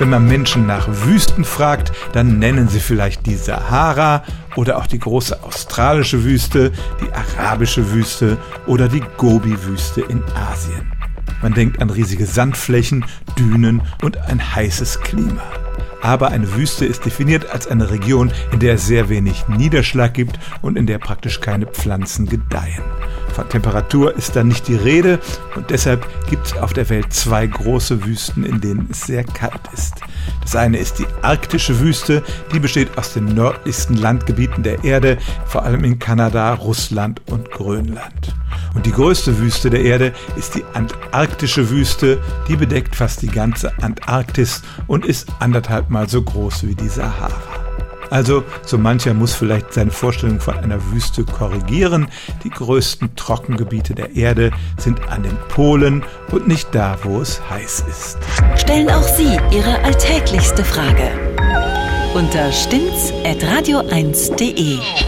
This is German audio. Wenn man Menschen nach Wüsten fragt, dann nennen sie vielleicht die Sahara oder auch die große australische Wüste, die arabische Wüste oder die Gobi-Wüste in Asien. Man denkt an riesige Sandflächen, Dünen und ein heißes Klima. Aber eine Wüste ist definiert als eine Region, in der es sehr wenig Niederschlag gibt und in der praktisch keine Pflanzen gedeihen. Von Temperatur ist da nicht die Rede und deshalb gibt es auf der Welt zwei große Wüsten, in denen es sehr kalt ist. Das eine ist die arktische Wüste, die besteht aus den nördlichsten Landgebieten der Erde, vor allem in Kanada, Russland und Grönland. Und die größte Wüste der Erde ist die antarktische Wüste, die bedeckt fast die ganze Antarktis und ist 1,5-mal so groß wie die Sahara. Also, so mancher muss vielleicht seine Vorstellung von einer Wüste korrigieren. Die größten Trockengebiete der Erde sind an den Polen und nicht da, wo es heiß ist. Stellen auch Sie Ihre alltäglichste Frage unter stimmts@radio1.de.